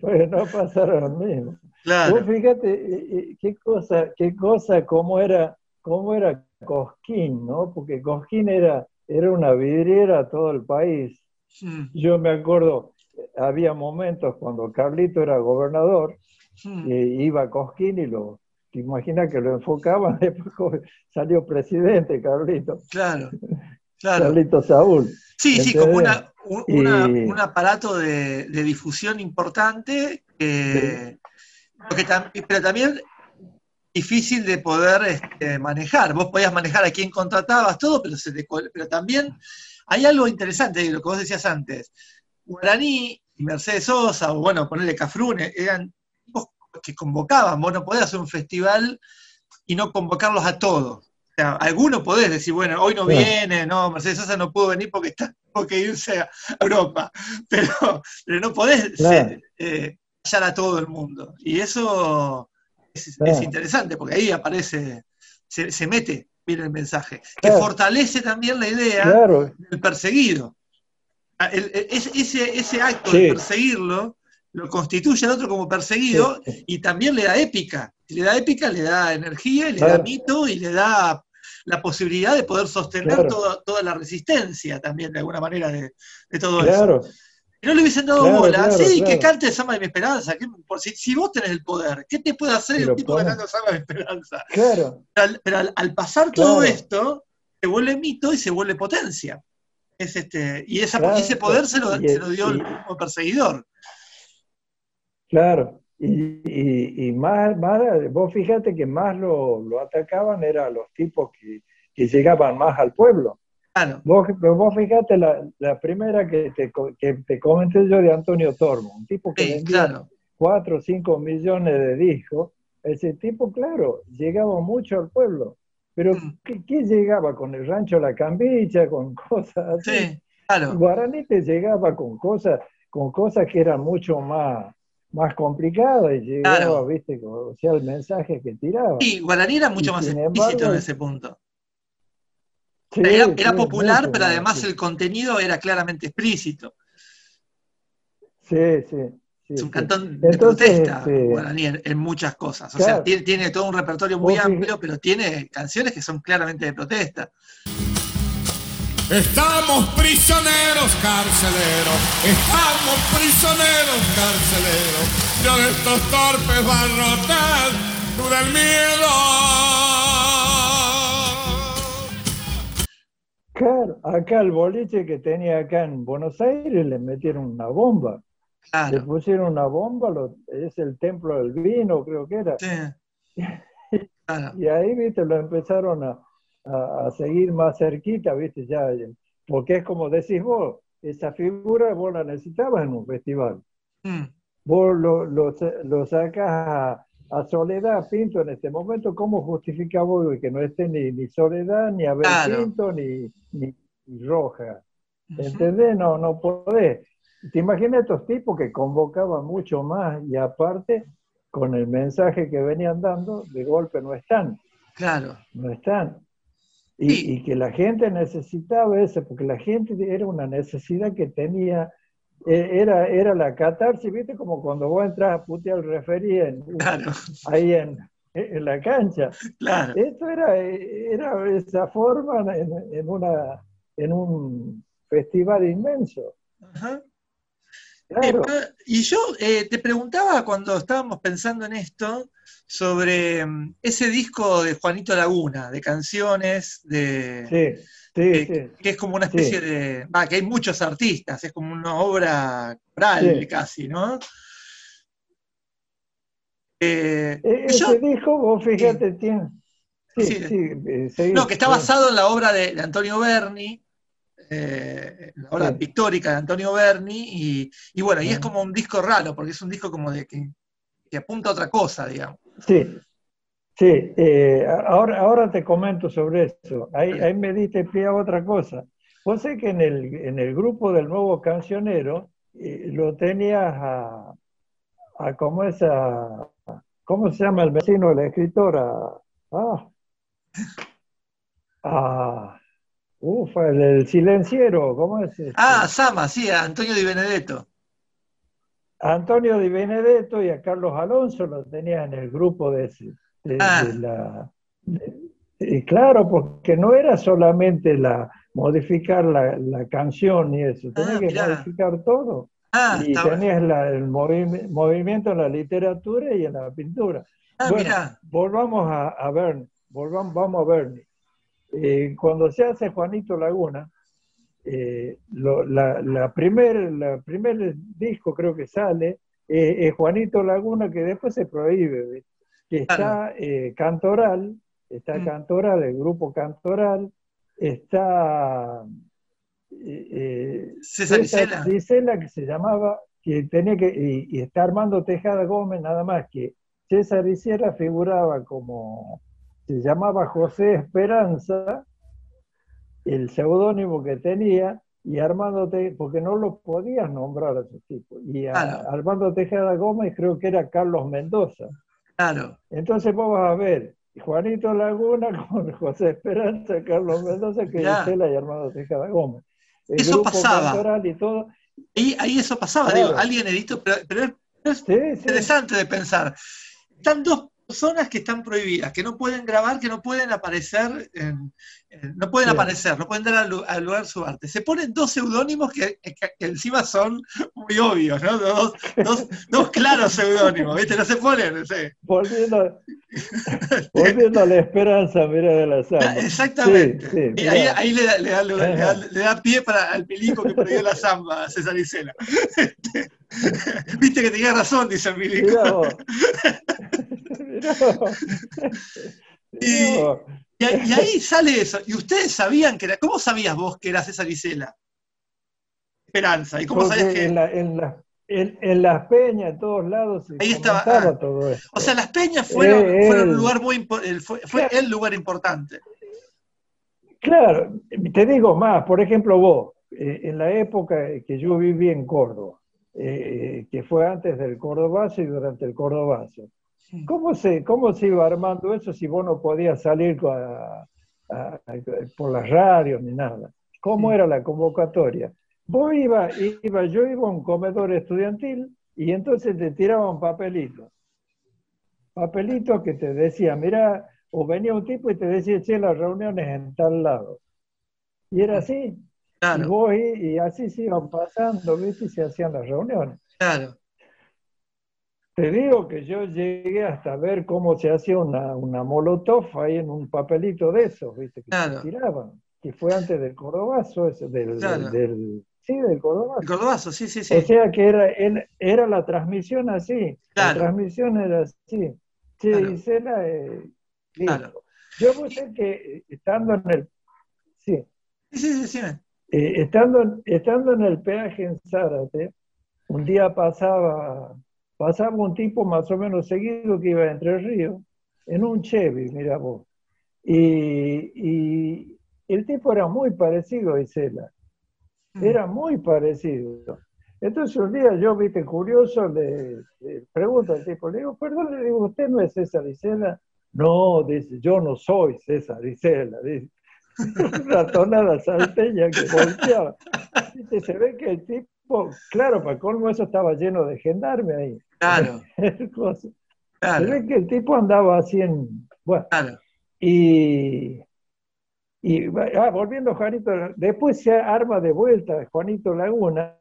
Pues no pasaron lo mismo. Claro. Vos fíjate qué cosa, qué cosa, cómo era, cómo era Cosquín, ¿no? Porque Cosquín era, era una vidriera a todo el país. Sí. Yo me acuerdo, había momentos cuando Carlito era gobernador, sí. eh, iba a Cosquín y lo, te imaginas que lo enfocaban, después salió presidente Carlito. Claro, claro. Carlito Saúl. Sí, ¿entendés? Sí, como una... Un, una, y... un aparato de, de difusión importante, eh, sí. que tam pero también difícil de poder este, manejar. Vos podías manejar a quién contratabas, todo, pero, se te, pero también hay algo interesante de lo que vos decías antes. Guaraní y Mercedes Sosa, o bueno, ponerle Cafrune, eran tipos que convocaban. Vos no podés hacer un festival y no convocarlos a todos. O sea, alguno podés decir, bueno, hoy no viene, no, Mercedes Sosa no pudo venir porque está, porque irse a Europa, pero, pero no podés claro. ser, eh, hallar a todo el mundo. Y eso es, claro. es interesante, porque ahí aparece, se, se mete, mira el mensaje, claro. que fortalece también la idea claro. del perseguido. El, el, ese, ese acto sí. de perseguirlo, lo constituye al otro como perseguido, sí. y también le da épica. Le da épica, le da energía, le claro. da mito y le da la posibilidad de poder sostener claro. toda, toda la resistencia también, de alguna manera, de, de todo claro. eso. Que no le hubiesen dado claro, bola. Claro, sí, claro. que cante Zamba de Mi Esperanza. Que, por, si, si vos tenés el poder, ¿qué te puede hacer el tipo cantando Zamba de Mi Esperanza? Claro. Pero al, pero al, al pasar claro. todo esto, se vuelve mito y se vuelve potencia. Es este, y esa, claro. ese poder se lo, el, se lo dio el mismo perseguidor. Claro. Y, y, y más, más, vos fíjate que más lo, lo atacaban era los tipos que, que llegaban más al pueblo. Ah, no. Vos, vos fíjate la, la primera que te, que te comenté yo de Antonio Tormo, un tipo que sí, vendía claro. cuatro o cinco millones de discos. Ese tipo, claro, llegaba mucho al pueblo. Pero mm. ¿qué, qué llegaba? Con el rancho La Cambicha, con cosas así. Sí, claro. Guaraní te llegaba con cosas, con cosas que eran mucho más... más complicado y llegaba, claro. viste, o sea, el mensaje que tiraba. Sí, Guaraní era mucho y más explícito, embargo, en ese punto. Sí, era era sí, popular, pero además sí. el contenido era claramente explícito. Sí, sí. sí es un sí. cantón de Entonces, protesta, sí. Guaraní, en, en muchas cosas. O claro. sea, tiene, tiene todo un repertorio muy Vos amplio, sí. pero tiene canciones que son claramente de protesta. Estamos prisioneros, carceleros, estamos prisioneros, carceleros, yo de estos torpes barrotes, tú del miedo. Claro, acá el boliche que tenía acá en Buenos Aires le metieron una bomba. Claro. Le pusieron una bomba, lo, es el templo del vino, creo que era. Sí. Claro. Y ahí, viste, lo empezaron a... A, a seguir más cerquita, viste, ya, porque es como decís vos, esa figura vos la necesitabas en un festival. Mm. Vos lo, lo, lo sacás a, a Soledad Pinto en este momento, ¿cómo justificás vos que no esté ni, ni Soledad, ni Abel claro. Pinto, ni, ni, ni Roja? ¿Entendés? No, no podés. ¿Te imaginas estos tipos que convocaban mucho más y aparte, con el mensaje que venían dando, de golpe no están? Claro. No están. Y, sí. y que la gente necesitaba eso, porque la gente era una necesidad que tenía, era, era la catarsis, viste, como cuando vos entras a putear al referí en, claro. ahí en, en la cancha. Claro. Esto era, era esa forma en, en, una, en un festival inmenso. Ajá. Claro. Eh, y yo eh, te preguntaba cuando estábamos pensando en esto sobre ese disco de Juanito Laguna, de canciones, de sí, sí, eh, sí. que es como una especie sí. de... Ah, que hay muchos artistas, es como una obra coral sí. casi, ¿no? Eh, ese yo, disco, vos fíjate, sí. tiene... Sí, sí, sí, eh, seguir, no, que está basado en la obra de, de Antonio Berni, eh, la obra sí. pictórica de Antonio Berni, y, y bueno, y es como un disco raro, porque es un disco como de que, que apunta a otra cosa, digamos. Sí, sí, eh, ahora, ahora te comento sobre eso, ahí, ahí me diste pie a otra cosa. Vos sé que en el, en el grupo del Nuevo Cancionero eh, lo tenías a, a como esa, ¿cómo se llama el vecino de la escritora? Ah, Ah, uf, el, el silenciero, ¿cómo es? Este? Ah, Sama, sí, a Antonio Di Benedetto. A Antonio Di Benedetto y a Carlos Alonso lo tenía en el grupo de, de, ah. de la. De, y claro, porque no era solamente la modificar la, la canción y eso, tenías ah, que mirá. modificar todo. Ah, y tenías la, el movi movimiento en la literatura y en la pintura. Ah, bueno, mirá. volvamos a, a Berni. Volvamos, vamos a Berni. Eh, cuando se hace Juanito Laguna, eh, lo, la, la primer, la primer disco creo que sale eh, es Juanito Laguna, que después se prohíbe, ¿ves? Que está eh, Cantoral, está mm. Cantoral, el grupo Cantoral, está eh, César Isella. Isella, que se llamaba, que tenía que, y, y está Armando Tejada Gómez, nada más que César Isella figuraba como, se llamaba José Esperanza, el seudónimo que tenía, y Armando Tejada, porque no lo podías nombrar a esos tipos, y a claro. Armando Tejada Gómez creo que era Carlos Mendoza. Claro. Entonces vos vas a ver Juanito Laguna con José Esperanza, Carlos Mendoza, que claro. Isella y Armando Tejada Gómez. El eso pasaba. Y todo. Ahí, ahí eso pasaba, claro. digo, alguien editó, pero, pero es sí, interesante sí. de pensar. Están dos personas que están prohibidas, que no pueden grabar, que no pueden aparecer, en, en, no pueden sí. aparecer, no pueden dar al, al lugar su arte. Se ponen dos seudónimos que, que, que encima son muy obvios, ¿no? Dos, dos, dos claros seudónimos, ¿viste? No se ponen, sí. Volviendo, volviendo a la esperanza, mira, de la samba. Exactamente. Sí, sí, y ahí, ahí le, da, le, da, le, da, le da pie para al milico que perdió la samba, César Isella. Viste que tenía razón, dice el milico. Mirá vos. y, y, y ahí sale eso. ¿Y ustedes sabían que era? ¿Cómo sabías vos que era César Isella? Esperanza. ¿Y cómo Porque sabías que en, la, en, la, en, en las peñas, en todos lados, se ahí estaba ah, todo esto. O sea, las peñas fueron, el, fueron un lugar muy el, fue, fue claro, el lugar importante. Claro, te digo más. Por ejemplo, vos, eh, en la época que yo viví en Córdoba, eh, que fue antes del Cordobazo y durante el Cordobazo. ¿Cómo se, ¿Cómo se iba armando eso si vos no podías salir a, a, a, por las radios ni nada? ¿Cómo era la convocatoria? Vos iba, iba, yo iba a un comedor estudiantil y entonces te tiraban papelitos. Papelitos que te decían, mirá, o venía un tipo y te decía, che, las reuniones en tal lado. Y era así. Claro. Y, vos, y así se iban pasando, ¿viste? Y se hacían las reuniones. Claro. Te digo que yo llegué hasta ver cómo se hacía una, una molotov ahí en un papelito de esos, ¿viste? Que claro. se tiraban. Que fue antes del Cordobazo, ese, del, claro. del, del, sí, del Cordobazo. El Cordobazo, sí, sí, sí. O sea que era, era, era la transmisión así. Claro. La transmisión era así. Sí, claro. Isella, eh, claro. Yo pensé que estando en el... Sí. Sí, sí, sí. sí. Eh, estando, estando en el peaje en Zárate, un día pasaba... Pasaba un tipo más o menos seguido que iba a Entre Ríos, en un Chevy, mira vos. Y, y el tipo era muy parecido a Isella. Era muy parecido. Entonces un día yo, viste, curioso, le, le pregunto al tipo, le digo, perdón, le digo, ¿usted no es César Isella? No, dice, yo no soy César Isella, dice. Una tonada salteña que volteaba. Dice, se ve que el tipo... Claro, para colmo eso estaba lleno de gendarme ahí. Claro. claro. Se ve que el tipo andaba así en... Bueno, claro. Y, y ah, volviendo a Juanito, después se arma de vuelta Juanito Laguna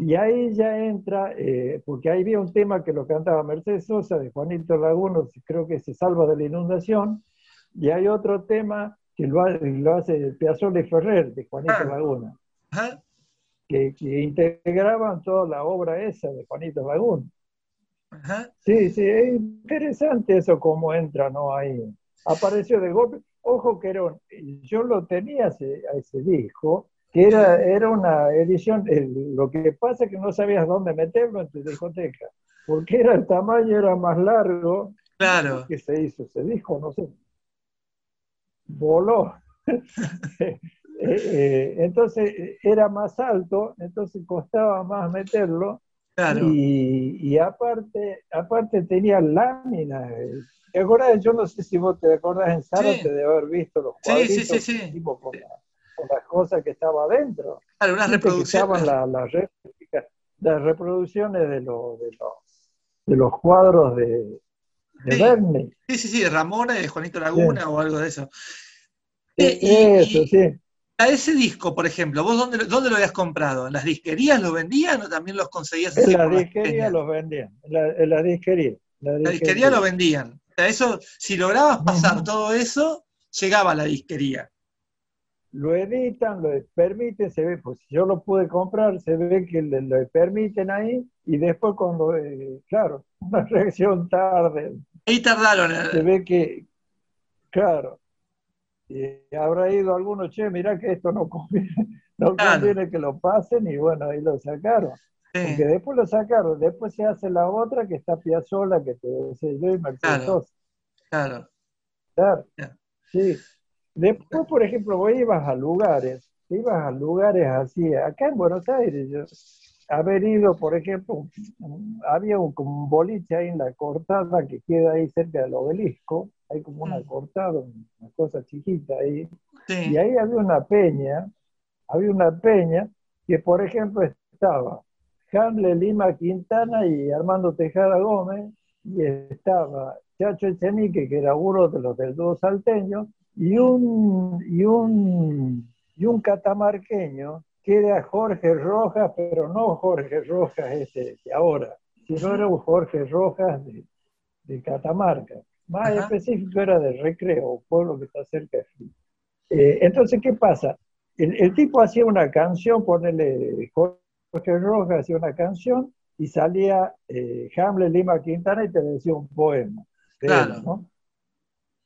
Y ahí ya entra, eh, porque ahí había un tema que lo cantaba Mercedes Sosa, de Juanito Laguna, creo que se salva de la inundación, y hay otro tema que lo, lo hace Piazzolla Ferrer, de Juanito ah. Laguna, ¿Ah? que, que integraban toda la obra esa de Juanito Laguna. ¿Ah? Sí, sí, es interesante eso como entra, ¿no? Ahí apareció de golpe. Ojo que era un, yo lo tenía ese, ese disco, que era, era una edición, el, lo que pasa es que no sabías dónde meterlo en tu discoteca, porque era el tamaño, era más largo, claro. que se hizo ese disco, no sé, voló. eh, eh, entonces era más alto, entonces costaba más meterlo, claro. y, y aparte, aparte tenía láminas. Eh, ¿Te acordás? Yo no sé si vos te acordás en Zárate sí. de haber visto los cuadritos sí, sí, sí, sí. tipo con la, con las cosas que estaba adentro. Claro, unas reproducciones. La, la réplica, las reproducciones de, lo, de, los, de los cuadros de, de sí. Berni. Sí, sí, sí, Ramona y Juanito Laguna sí. o algo de eso. Sí, y, eso, y, sí. A ese disco, por ejemplo, ¿vos dónde, dónde lo habías comprado? ¿En las disquerías los vendían o también los conseguías? En las disquerías los vendían. En la, en la disquería. La disquería, la disquería los vendían. Eso, si lograbas pasar uh-huh. todo eso, llegaba a la disquería. Lo editan, lo permiten, se ve, pues si yo lo pude comprar, se ve que le, lo permiten ahí, y después cuando, eh, claro, una reacción tarde. Ahí tardaron. El... Se ve que, claro, y habrá ido alguno, che, mirá que esto no conviene, no claro. conviene que lo pasen, y bueno, ahí lo sacaron. Sí. Porque después lo sacaron, después se hace la otra que está Piazzolla, que te decía yo, y Mercedes Sosa. Claro. Claro. Claro. Sí. Después, por ejemplo, vos ibas a lugares, ibas a lugares así, acá en Buenos Aires, yo, haber ido, por ejemplo, había un, como un boliche ahí en la cortada que queda ahí cerca del obelisco, hay como una cortada, una cosa chiquita ahí, sí. y ahí había una peña, había una peña que, por ejemplo, estaba Hamlet Lima Quintana y Armando Tejada Gómez, y estaba Chacho Echenique, que era uno de los del dúo salteño, y un, y un, y un catamarqueño, que era Jorge Rojas, pero no Jorge Rojas este de ahora, sino era un Jorge Rojas de, de Catamarca. Más Ajá. específico era de Recreo, pueblo que está cerca de aquí. Eh, entonces, ¿qué pasa? El, el tipo hacía una canción, ponele Jorge Jorge Rojas hacía una canción y salía eh, Hamlet Lima Quintana y te decía un poema. Claro. Él, ¿no?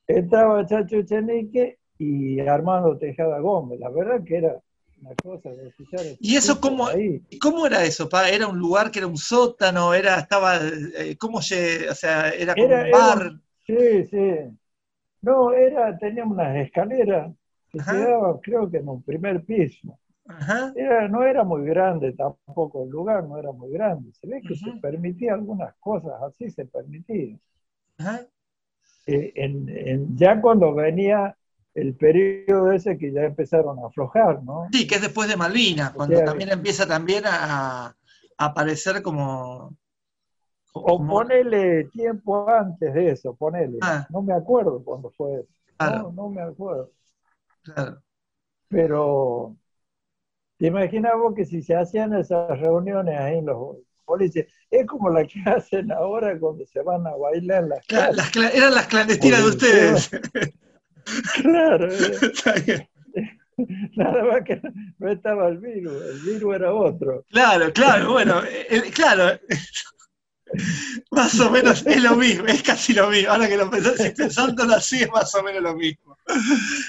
Estaba Chacho Echenique y Armando Tejada Gómez. La verdad que era una cosa de fichar. ¿Y eso cómo, cómo era eso? Pa? ¿Era un lugar que era un sótano? Era, estaba, eh, ¿cómo se, o sea, era como era, un bar? Era, sí, sí. No, era, tenía unas escaleras que quedaban, creo que en un primer piso. Ajá. Era, no era muy grande tampoco el lugar, no era muy grande. Se ve que Ajá. se permitía algunas cosas, así se permitía. Ajá. Eh, en, en, ya cuando venía el periodo ese que ya empezaron a aflojar, ¿no? Sí, que es después de Malvinas, cuando o sea, también empieza también a, a aparecer como, como... O ponele tiempo antes de eso, ponele. Ah. No me acuerdo cuándo fue eso. Claro. No, no me acuerdo. Claro. Pero... ¿Te imaginas vos que si se hacían esas reuniones ahí en los boliches? Es como la que hacen ahora cuando se van a bailar en las calles. Cla eran las clandestinas de ustedes. Claro. Nada más que no estaba el virus, el virus era otro. Claro, claro, bueno, el, claro. Más o menos es lo mismo, es casi lo mismo. Ahora que lo pensás, si pensándolo así es más o menos lo mismo.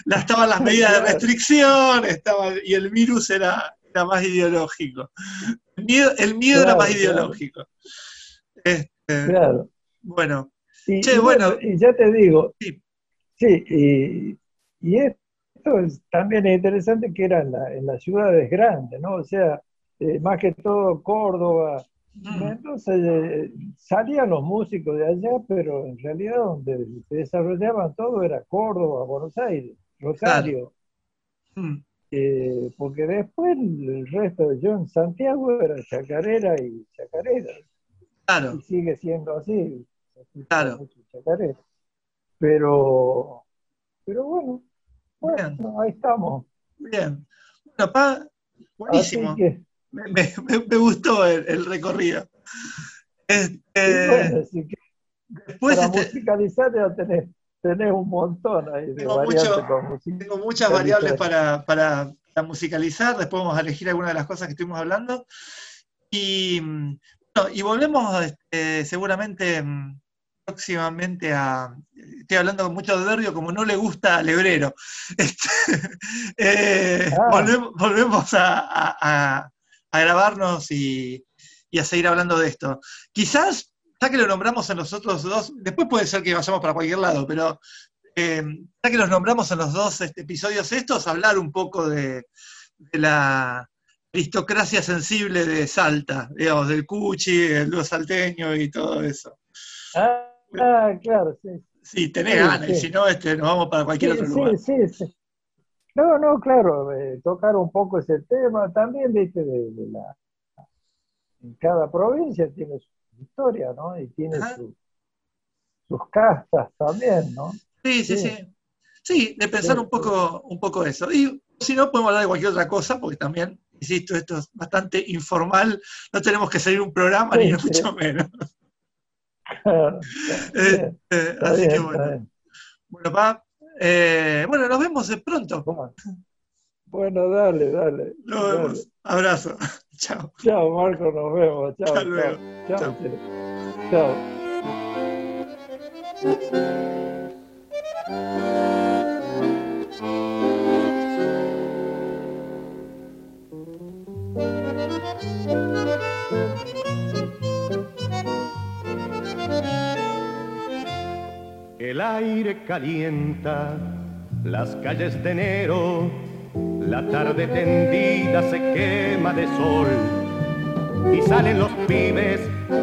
Estaban las medidas de restricción, estaban, y el virus era, era más ideológico. El miedo, el miedo claro, era más claro. ideológico. Este, claro. Bueno. Y, che, y bueno. Y ya te digo, sí, sí y, y esto es, también es interesante que era en, la, en las ciudades grandes, ¿no? O sea, eh, más que todo Córdoba. Entonces eh, salían los músicos de allá, pero en realidad donde se desarrollaban todo era Córdoba, Buenos Aires, Rosario. Claro. Eh, porque después el resto de yo en Santiago era chacarera y chacarera. Claro. Y sigue siendo así. Claro. Mucho chacarera. Pero, pero bueno, bueno ahí estamos. Bien. Bueno, pa, buenísimo. Así que, me, me, me gustó el, el recorrido. Este, bueno, si que, después para este, musicalizar ya tenés, tenés un montón ahí de tengo variantes. Mucho, con music tengo muchas variables para, para, para musicalizar, después vamos a elegir alguna de las cosas que estuvimos hablando. Y, bueno, y volvemos este, seguramente próximamente a... Estoy hablando con mucho adverbio, como no le gusta al Lebrero. Este, eh, ah. volvemos, volvemos a, a, a, a grabarnos y, y a seguir hablando de esto. Quizás, ya que lo nombramos a nosotros dos, después puede ser que vayamos para cualquier lado, pero eh, ya que los nombramos en los dos este, episodios estos, hablar un poco de, de la... aristocracia sensible de Salta, digamos, del Cuchi, el dúo salteño y todo eso. Ah, ah claro, sí. Sí, tenés sí, ganas, sí. Y si no, este, nos vamos para cualquier sí, otro sí, lugar. Sí, sí, sí. No, no, claro, eh, tocar un poco ese tema también, viste, de, de la... Cada provincia tiene su historia, ¿no? Y tiene su, sus castas también, ¿no? Sí, sí, sí. Sí, sí de pensar sí, un poco un poco eso. Y si no, podemos hablar de cualquier otra cosa, porque también... Insisto, esto es bastante informal, no tenemos que seguir un programa, sí, ni no, sí. mucho menos. Claro, eh, eh, así bien, que bueno. Bueno, pa, eh, bueno, nos vemos de pronto. Bueno, dale, dale. Nos dale. vemos. Abrazo. Chao. Chao, Marco, nos vemos. Chao. Hasta luego. Chao. Chao. Chao. Chao. El aire calienta las calles de enero, la tarde tendida se quema de sol y salen los pibes,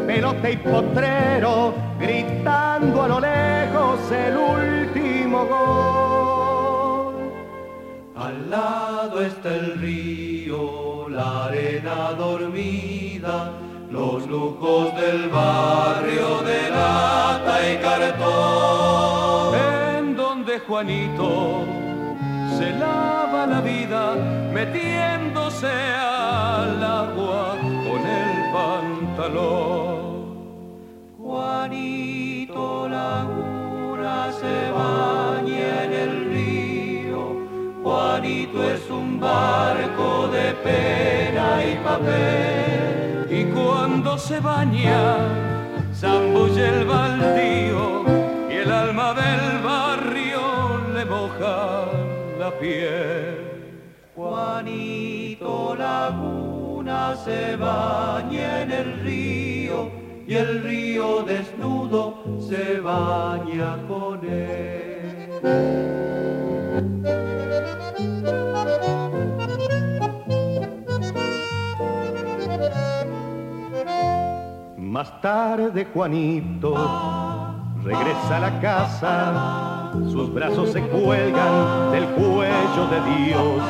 pelota y potrero, gritando a lo lejos el último gol. Al lado está el río, la arena dormida, los lujos del barrio de lata y cartón. En donde Juanito se lava la vida metiéndose al agua con el pantalón. Juanito Laguna se baña en el río, Juanito es un barco de pena y papel. Y cuando se baña, zambulle el baldío y el alma del barrio le moja la piel. Juanito Laguna se baña en el río y el río desnudo se baña con él. Más tarde Juanito regresa a la casa, sus brazos se cuelgan del cuello de Dios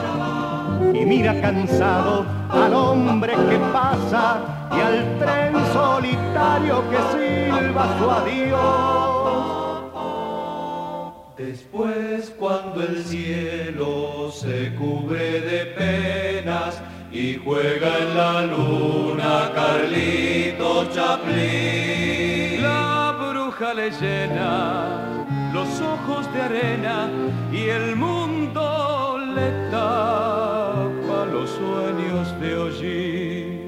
y mira cansado al hombre que pasa y al tren solitario que silba su adiós. Después cuando el cielo se cubre de penas y juega en la luna Carlito Chaplin, la bruja le llena los ojos de arena y el mundo le tapa los sueños de hoy.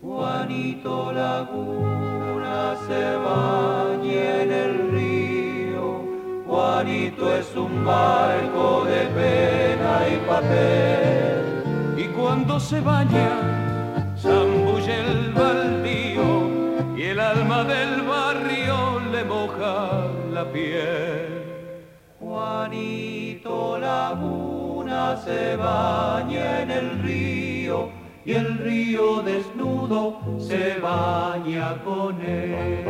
Juanito Laguna se baña en el río, Juanito es un barco de pena y papel. Y cuando se baña, zambulle el baldío y el alma del barrio le moja la piel. Juanito Laguna se baña en el río y el río desnudo se baña con él.